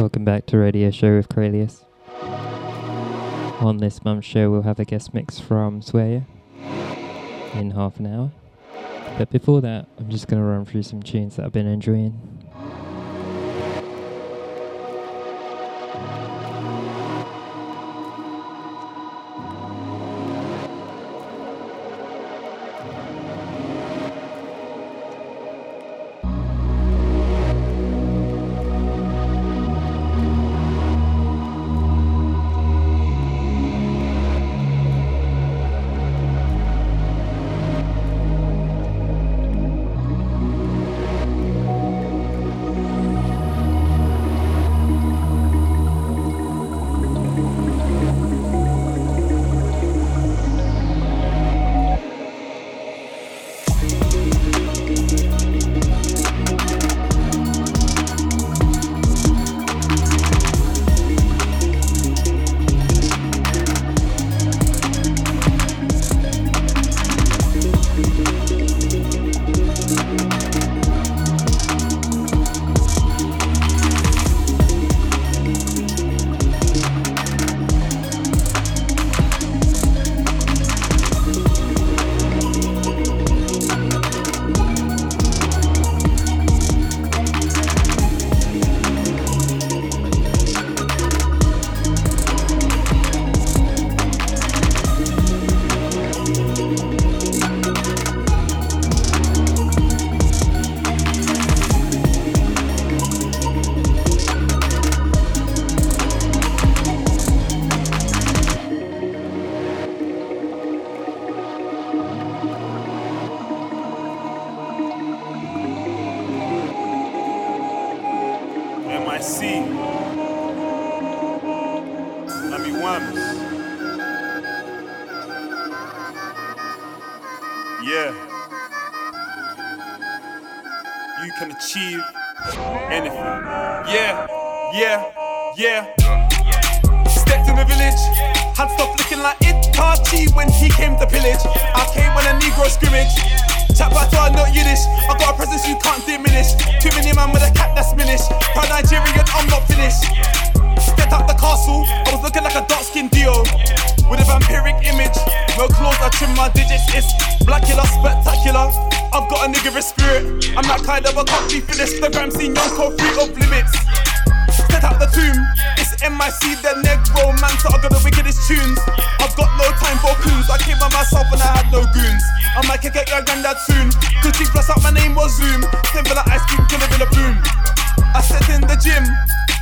Welcome back to Radio Show with Cralias. On this month's show we'll have a guest mix from Swaya in half an hour. But before that, I'm just going to run through some tunes that I've been enjoying. M.I.C. Let me whammies. Yeah. You can achieve anything. Yeah, yeah, yeah. Stepped in the village, had stuff looking like Itachi when he came to pillage. I came on a Negro scrimmage. Chat back to not Yiddish. I got a presence you can't diminish. Too many man with a cat that's finished. Proud Nigerian, I'm not finished. Stepped out the castle, I was looking like a dark-skinned Dio with a vampiric image. No claws, I trim my digits. It's blackula, spectacular. I've got a nigga with spirit. I'm that kind of a cocky finish. The gram scene, young code free of limits. Stepped out the tomb. It's M.I.C. the Negro man, so I've got the wickedest tunes. I've got no time for coons. I came by myself and I had no goons. I might kick out your granddad soon. Could you bless out my name was Zoom? Same for the ice cream, killer with a boom. I stepped in the gym,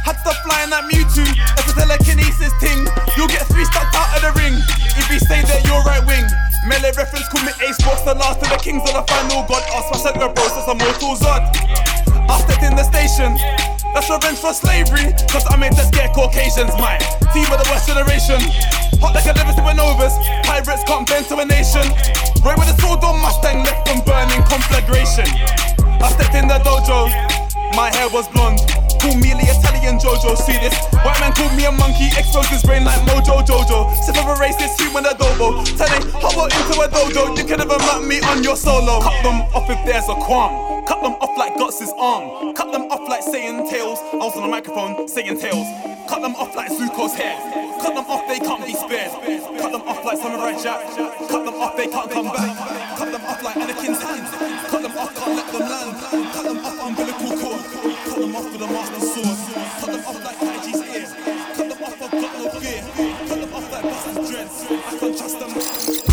had stuff flying at Mewtwo. That's a telekinesis ting. You'll get three stuck out of the ring if you say that you're right wing. Melee reference, call me Ace Box, the last of the kings of the final god. I'll smash at the bros, that's a mortal Zod. I stepped in the station, that's revenge for slavery. Cause I made the scare Caucasians, my team of the worst generation. Hot like a liver to an overs. Pirates can't bend to a nation. Right with a sword on Mustang left from burning conflagration. I stepped in the dojo, my hair was blonde. Call me the Italian Jojo, see this. White man called me a monkey, exposed his brain like Mojo Jojo. Sip of a racist human adobo. Telling hobble into a dojo. You can never map me on your solo. Cut them off if there's a qualm. Cut them off like Guts' arm. Cut them off like saying tales. I was on the microphone saying tales. Cut them off like Zuko's hair. Cut them off, they can't be spared. Cut them off like Samurai Jack. Cut them off, they can't come back. Cut them off like Anakin's hands. Cut them off, can't let them land. Cut them off, umbilical cord. Cut them off with a master sword. Cut them off like Taiji's ears. Cut them off, I've got no fear. Cut them off like Buster's dreads. I can't trust them.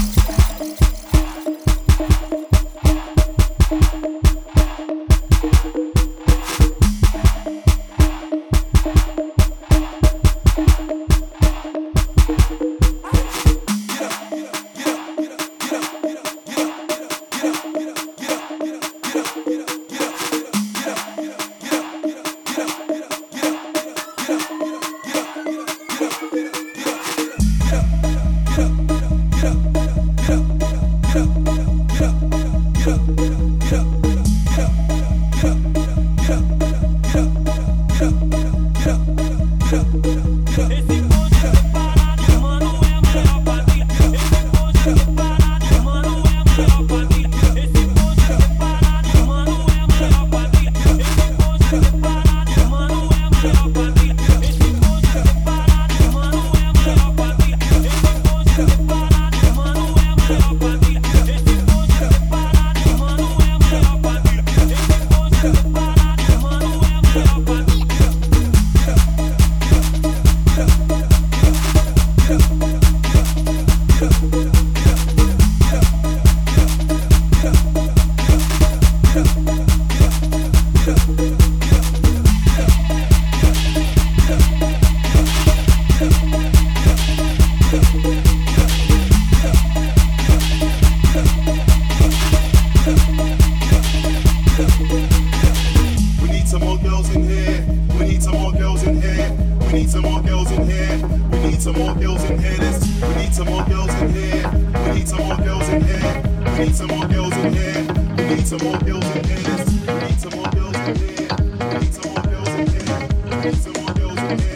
need some more girls in here. We need some more girls in here. We need some more girls in here. We need some more girls in here. We need some more girls in here. We need some more girls in here. We need some more girls in here. We need some more girls in here. We need some more girls in here.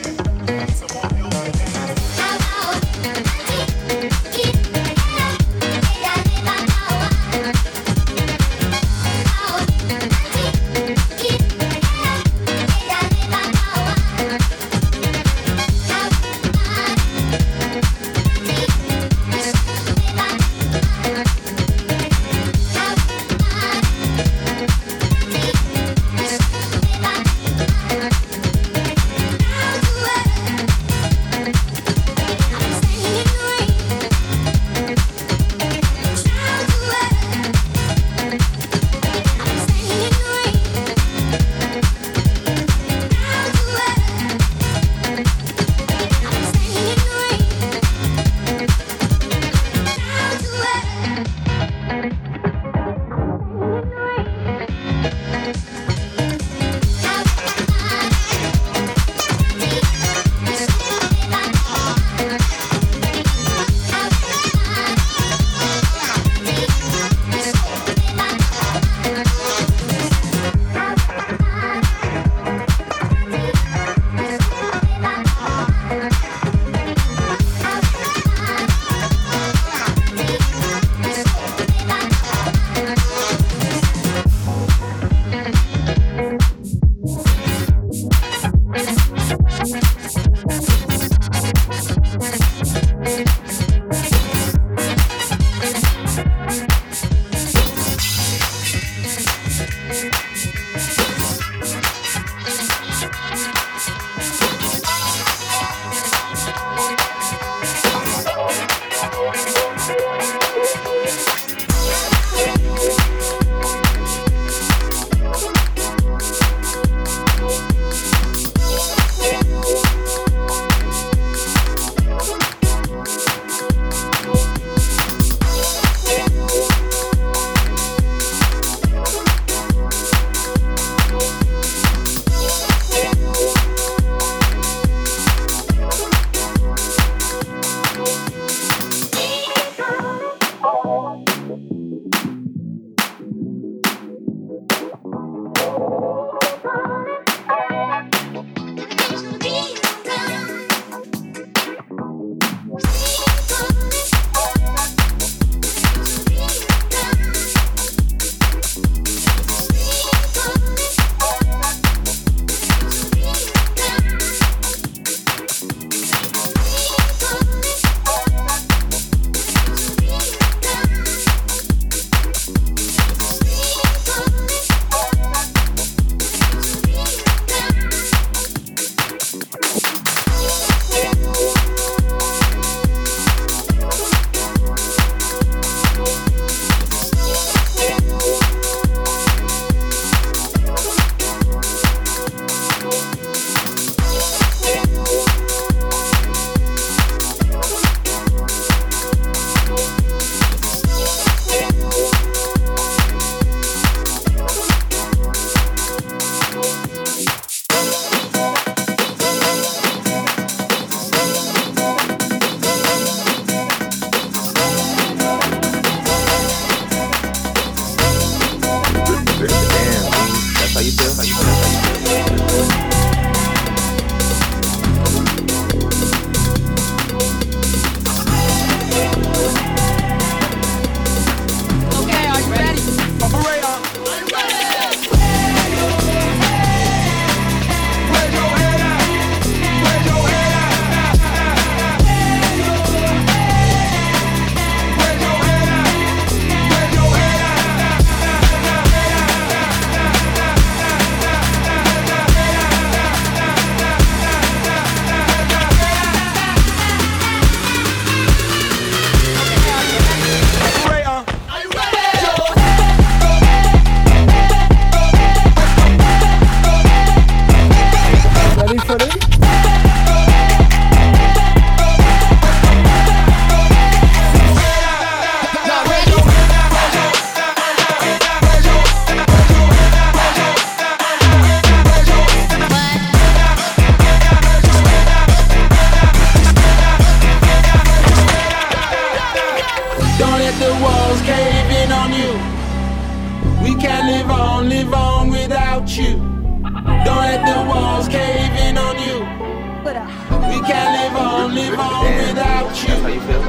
with her. We can't live on without you. That's how you feel.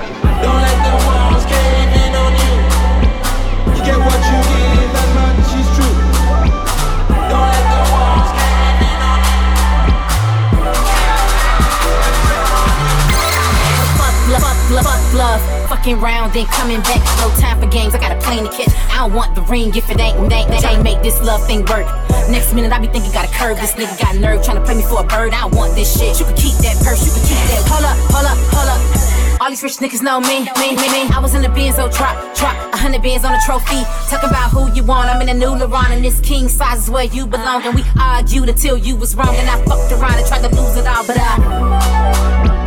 Don't let the walls cave in on you. You get what you give, that's not, she's true. Don't let the walls cave in on you. Fuck, bluff, bluff, bluff. Fucking round, then coming back. No time for games, I got a plane to catch. I don't want the ring if it ain't make this love thing work. Next minute, I be thinking, gotta curve. This nigga got nerve trying to play me for a bird. I don't want this shit. You can keep that purse, you can keep that. Hold up, hold up, hold up. All these rich niggas know me. I was in the Benzo drop. 100 bands on a trophy. Talking about who you want. I'm in a new LaRon, and this king size is where you belong. And we argued until you was wrong. And I fucked around and tried to lose it all, but I.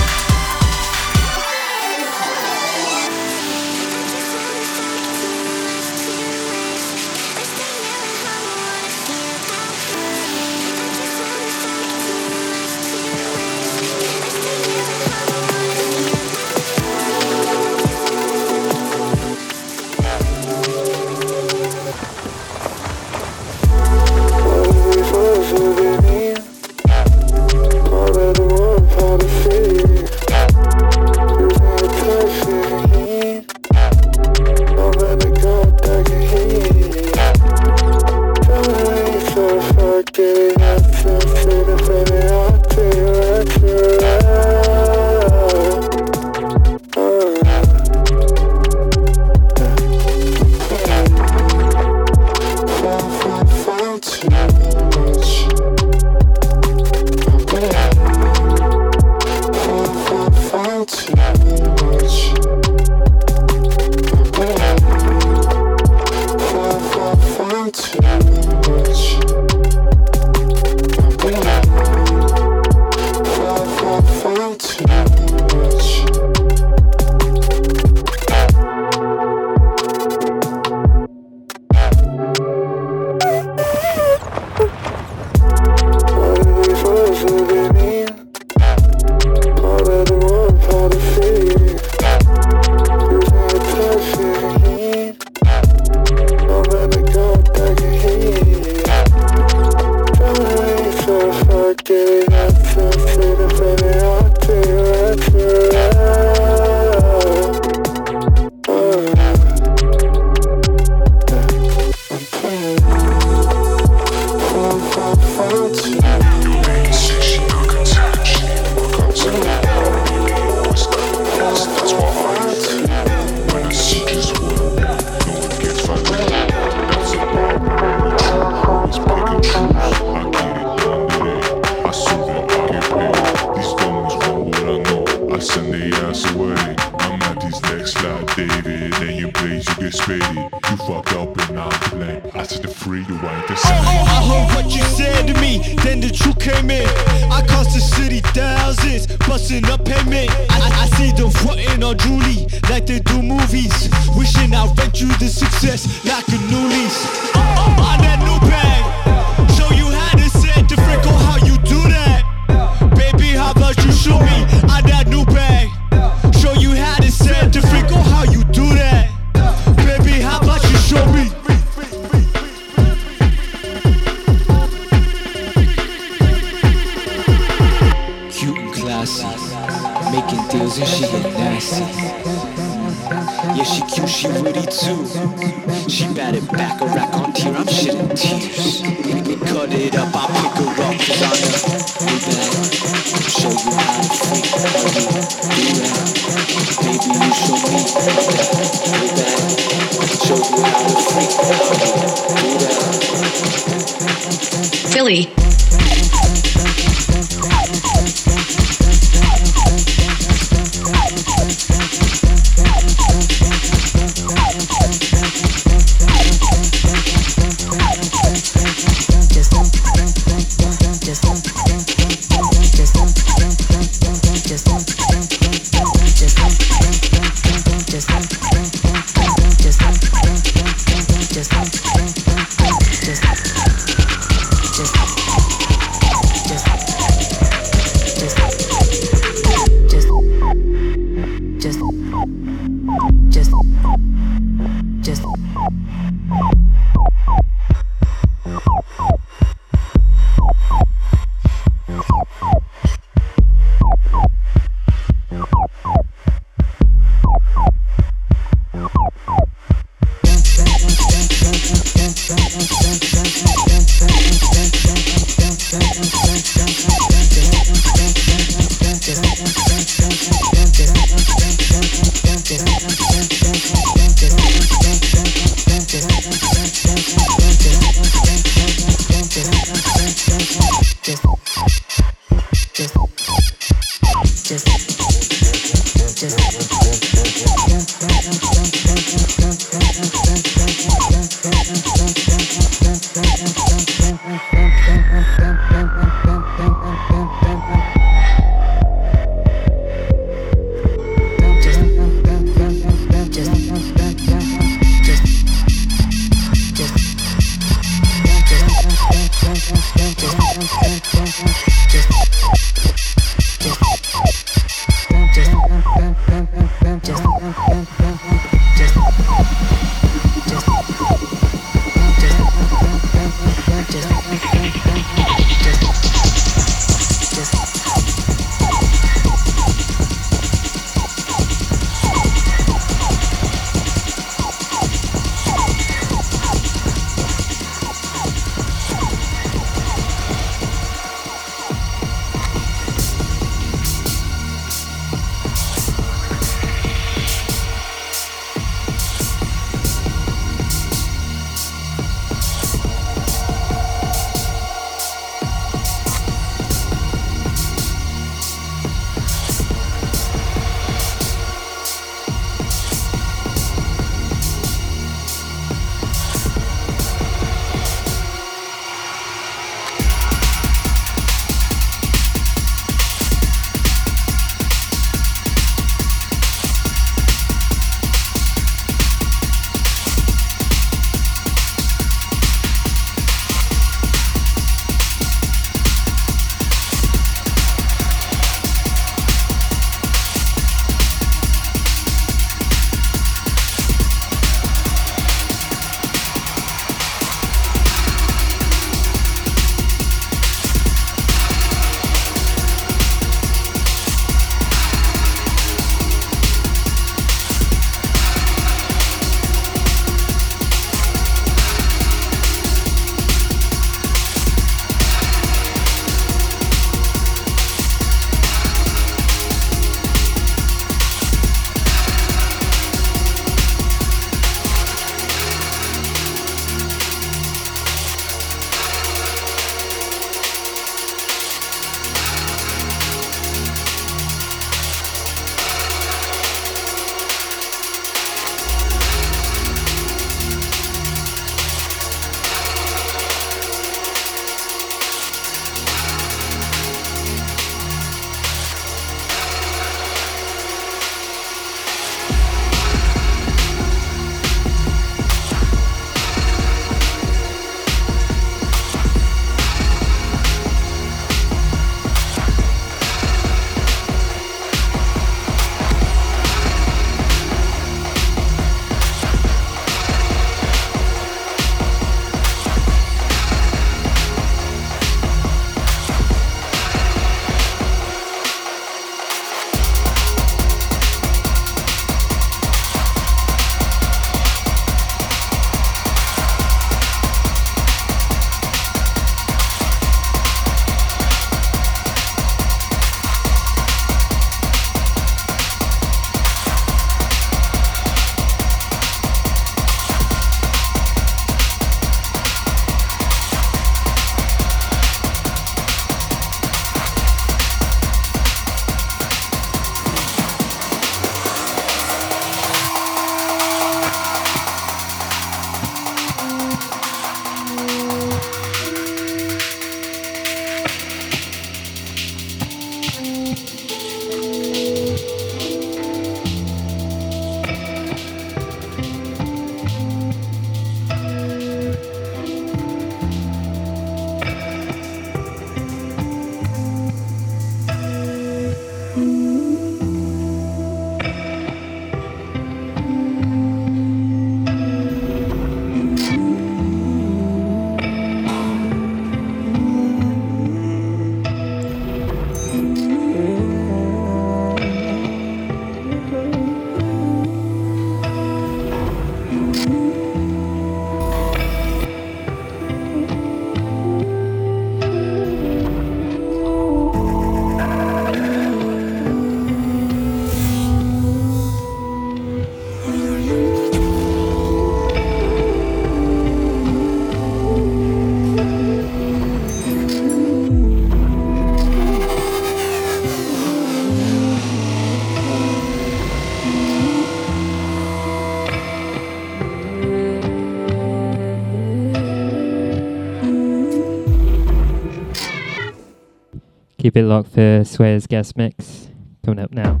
Keep it locked for Swaya's guest mix coming up now.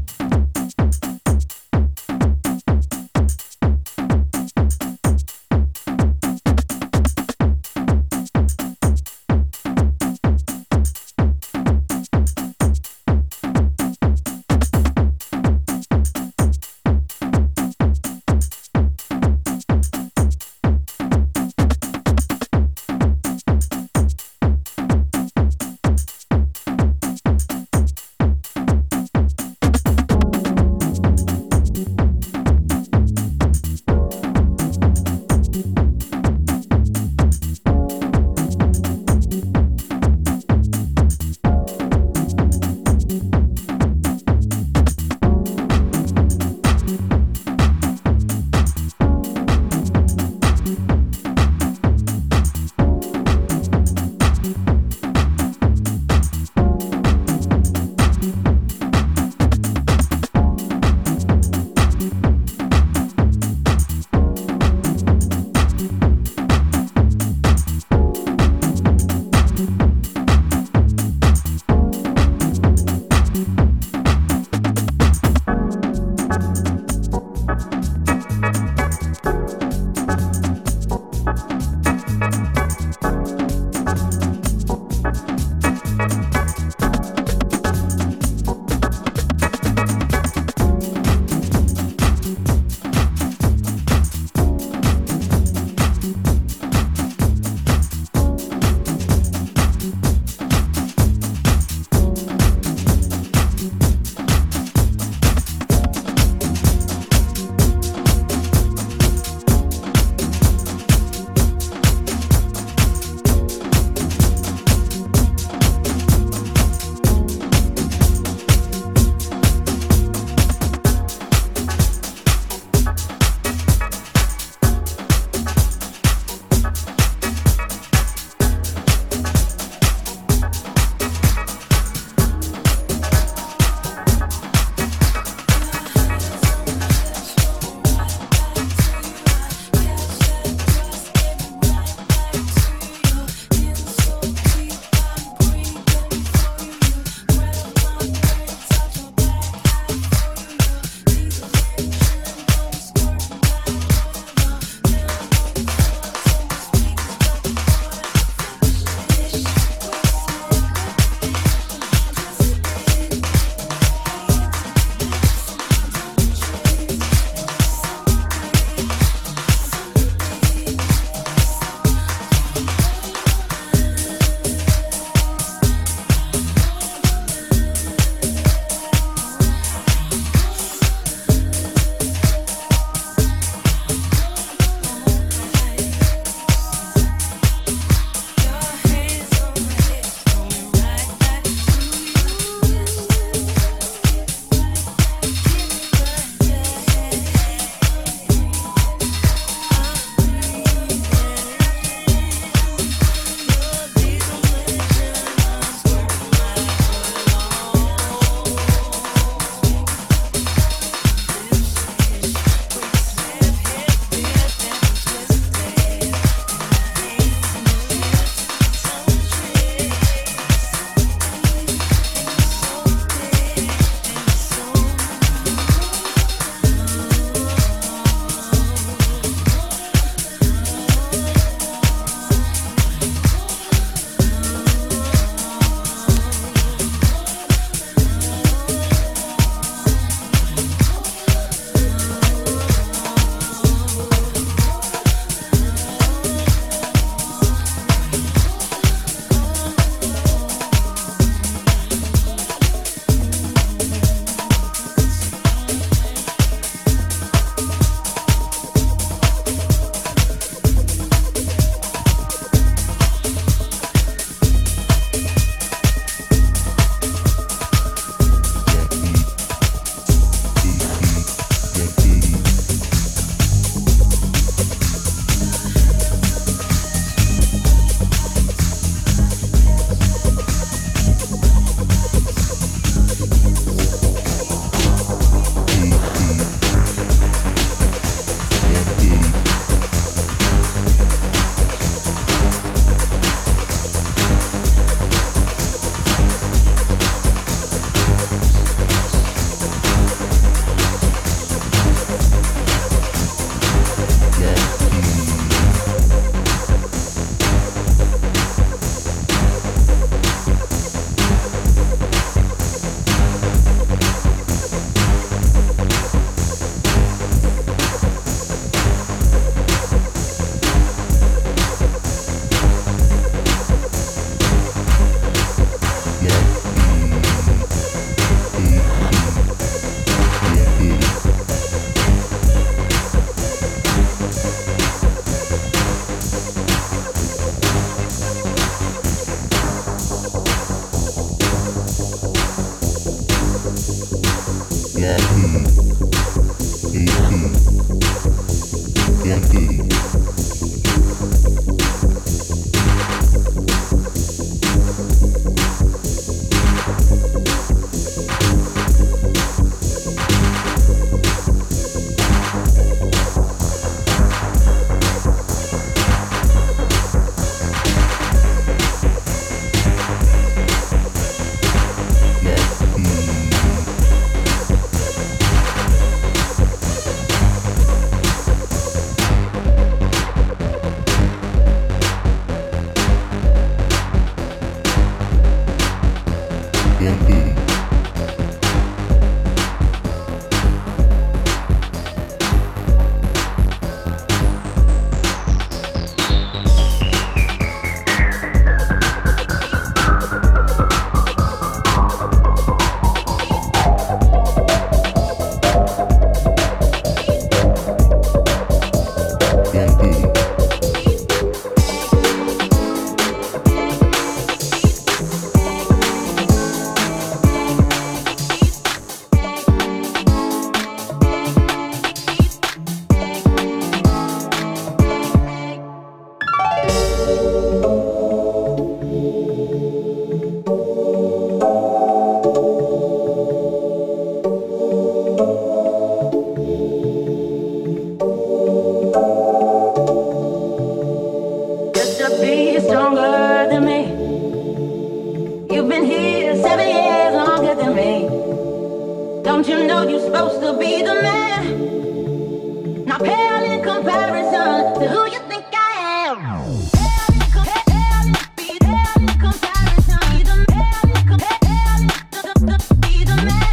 Don't you know you're supposed to be the man? Not pale in comparison to who you think I am. Pale in comparison to be the man. Pale in comparison to be the man.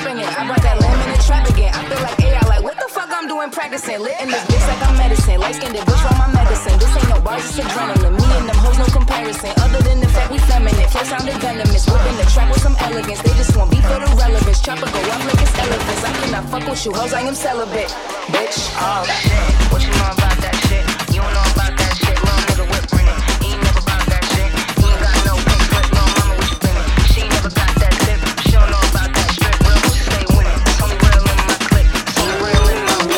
popping it. I brought that lamb in the trap again. I feel like AI, like what the fuck I'm doing practicing. Lit in this bitch like I'm medicine. Light skinned bitch on my medicine. This ain't no bars, it's adrenaline. Me and them hoes, no comparison. Other than the fact we feminine. Flow sounded venomous. Whipping the trap with some elegance. They just want beef for the relevance. Chopper go up like it's elephants. I cannot fuck with you hoes, I am celibate. Bitch, oh shit, what you know about that shit? You don't know about that shit, little nigga whip running. He ain't never about that shit. He ain't got no pink slip, no mama, what you been? She ain't never got that tip. She don't know about that strip. Real bitch stay winning. Only real in my clip. Only real in my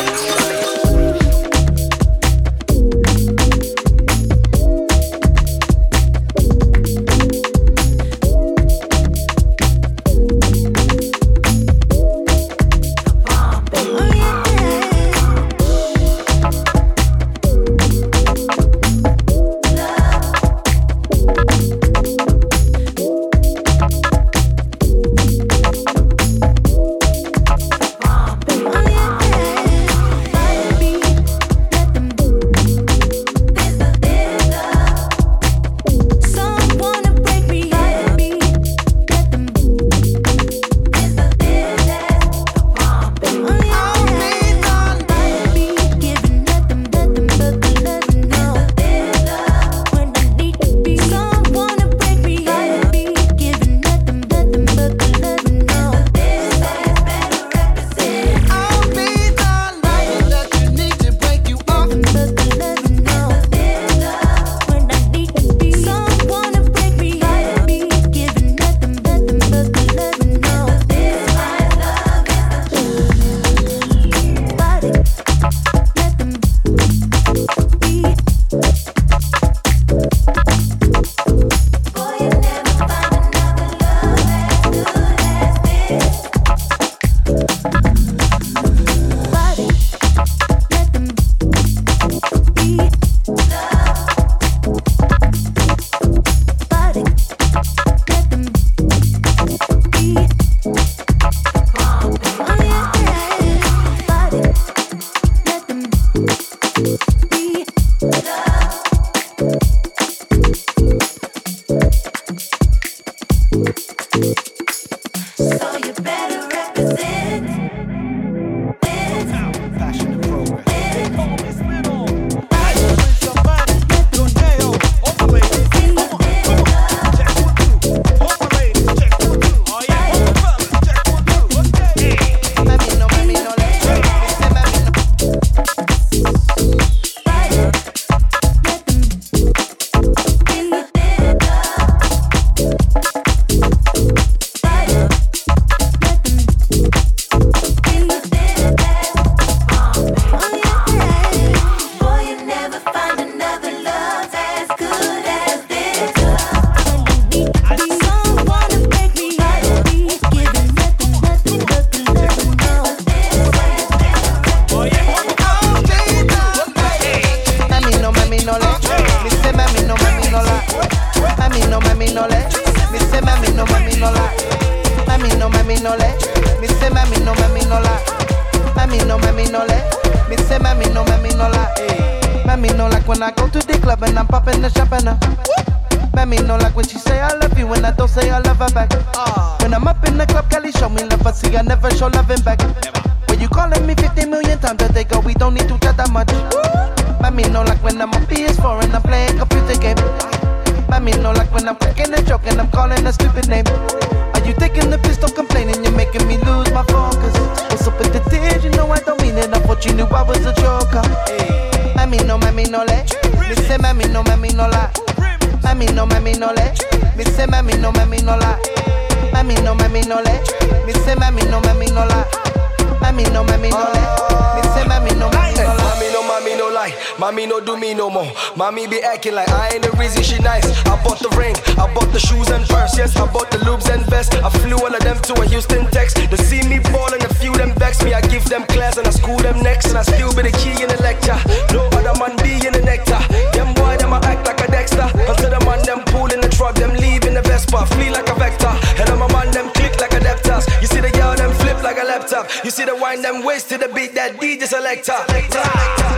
Mommy be acting like I ain't the reason she nice. I bought the ring, I bought the shoes and purse. Yes, I bought the lubes and vest. I flew all of them to a Houston, Tex. They see me ballin', a few them vex me. I give them class and I school them next. And I still be the key in the lecture. No other man be in the nectar. Them boy, them I act like a Dexter. Until the man, them pull in the truck. Them leave in the Vespa, flee like a Vector. And I'm a man, them click like adapters. You see the girl, them flip like a laptop. You see the wine, them waist to the beat. That DJ selector.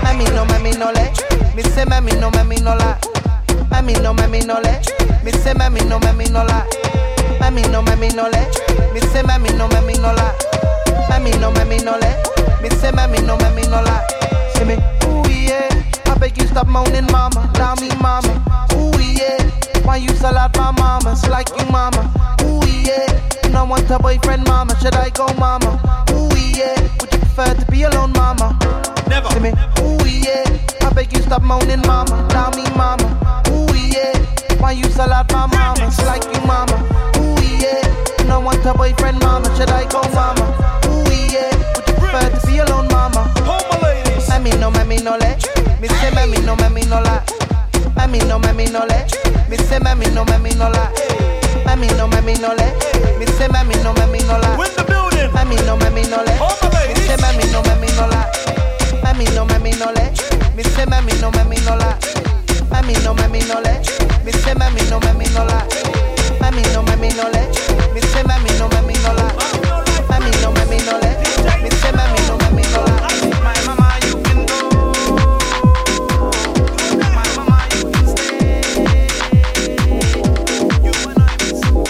Mami no le. Me say mami no la. Mami no le. Me say mami no la. mami no le. Me say mami no la. Mami no le. Me say mami no la. Say me, ooh yeah. I beg you stop moaning mama, down me mama. Ooh yeah. Why you sell out my mama? It's like you mama. Ooh yeah. No want a boyfriend mama, should I go mama? Ooh yeah. Would you prefer to be alone mama? Never. Say me, ooh yeah. I beg you stop moaning mama, down me mama. Ooh yeah. Why you sell out my mama? It's like you mama. No want a boyfriend, mama. Should I go, mama? Ooh yeah, would you prefer to be alone, mama? Home, ladies. Mami no le. Me say mami no la. Mami no le. Me say mami no la. Mami no le. Me say mami no la. Win the building. Mami no le. Home, ladies. Me say mami no la. Mami no le. Me say mami no la. Mami no le. Me say mami no la. Mami no le, me say mami no la. Mami no le, me say mami no la. My mama you can go, my mama you can stay. You and I be so,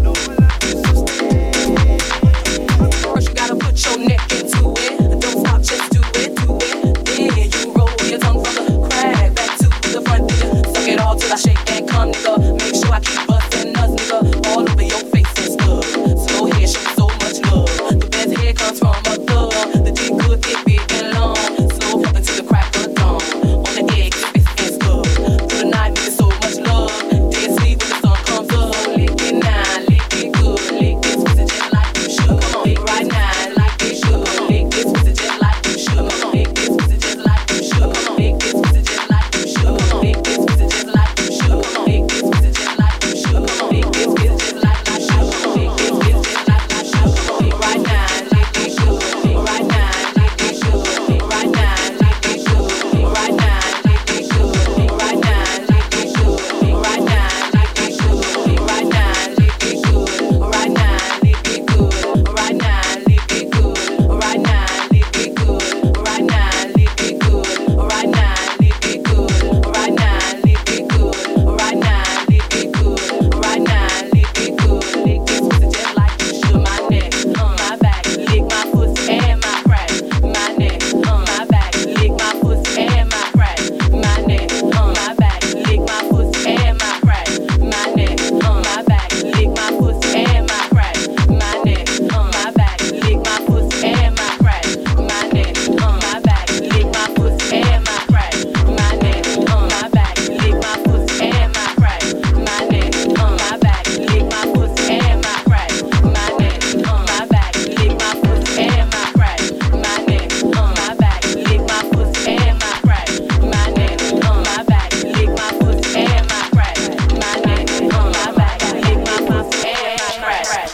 no one I be so stay. First you gotta put your neck into it, don't stop, just do it. Then you roll your tongue from the crack back to the front, nigga. Suck it all till I shake. Nigga, make sure I keep bustin' us, nigga, all over your face and stuff. Slow head show so much love. The best head comes from a thug. The dick good, thick, big and long. Slow fuckin' to the crack of dawn. On the egg, spit and stuff. Through the night, nigga, so much love. Dead sleep when the sun comes up. So lick it now, lick it good. Lick this pussy just like you should. Come on, lick right now, like you should. Lick this pussy just like you should. Come on, lick this pussy just like you should. Come on, lick this pussy just like you should. Come on, lick this.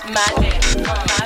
My name, my